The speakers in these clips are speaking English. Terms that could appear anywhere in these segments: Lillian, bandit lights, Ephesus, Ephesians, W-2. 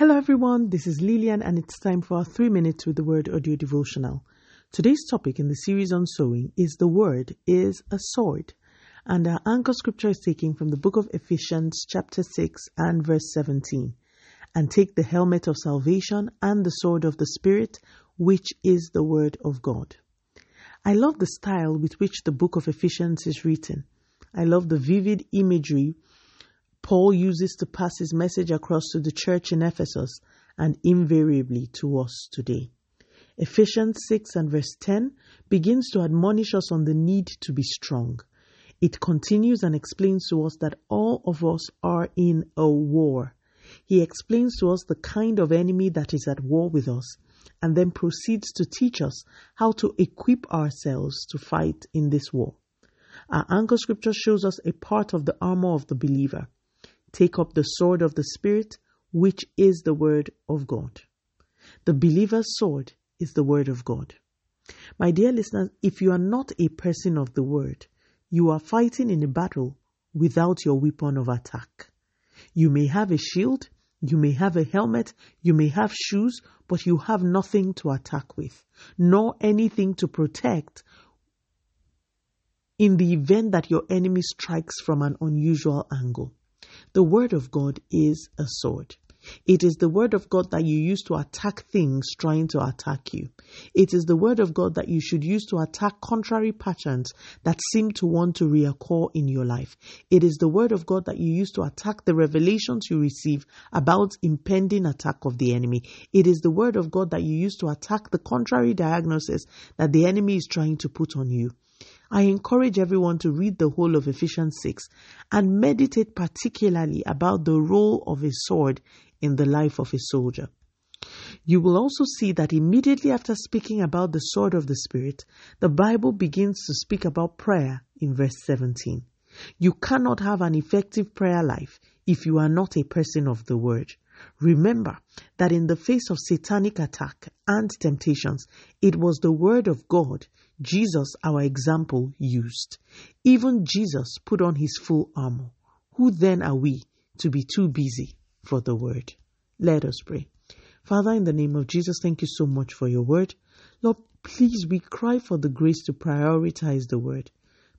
Hello everyone, this is Lillian and it's time for our 3 minutes with the Word audio devotional. Today's topic in the series on sowing is the Word is a sword. And our anchor scripture is taken from the book of Ephesians chapter 6 and verse 17. And take the helmet of salvation and the sword of the Spirit, which is the Word of God. I love the style with which the book of Ephesians is written. I love the vivid imagery Paul uses to pass his message across to the church in Ephesus and invariably to us today. Ephesians 6 and verse 10 begins to admonish us on the need to be strong. It continues and explains to us that all of us are in a war. He explains to us the kind of enemy that is at war with us and then proceeds to teach us how to equip ourselves to fight in this war. Our anchor scripture shows us a part of the armor of the believer. Take up the sword of the Spirit, which is the Word of God. The believer's sword is the Word of God. My dear listeners, if you are not a person of the Word, you are fighting in a battle without your weapon of attack. You may have a shield, you may have a helmet, you may have shoes, but you have nothing to attack with, nor anything to protect in the event that your enemy strikes from an unusual angle. The Word of God is a sword. It is the Word of God that you use to attack things trying to attack you. It is the Word of God that you should use to attack contrary patterns that seem to want to reoccur in your life. It is the Word of God that you use to attack the revelations you receive about impending attack of the enemy. It is the Word of God that you use to attack the contrary diagnosis that the enemy is trying to put on you. I encourage everyone to read the whole of Ephesians 6 and meditate particularly about the role of a sword in the life of a soldier. You will also see that immediately after speaking about the sword of the Spirit, the Bible begins to speak about prayer in verse 17. You cannot have an effective prayer life if you are not a person of the Word. Remember that in the face of satanic attack and temptations, it was the Word of God, Jesus, our example, used. Even Jesus put on his full armor. Who then are we to be too busy for the Word? Let us pray. Father, in the name of Jesus, thank you so much for your Word. Lord, please, we cry for the grace to prioritize the Word.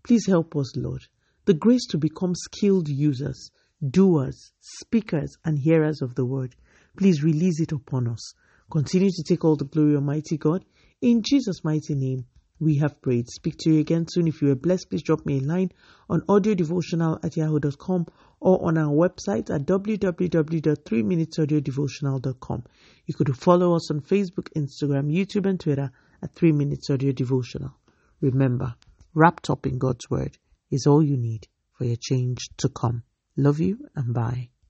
Please help us, Lord, the grace to become skilled users, doers, speakers, and hearers of the Word. Please release it upon us. Continue to take all the glory, Almighty God. In Jesus' mighty name, we have prayed. Speak to you again soon. If you were blessed, please drop me a line on audiodevotional@yahoo.com or on our website at www.3minutesaudiodevotional.com. You could follow us on Facebook, Instagram, YouTube, and Twitter at 3 Minutes Audio Devotional. Remember, wrapped up in God's Word is all you need for your change to come. Love you and bye.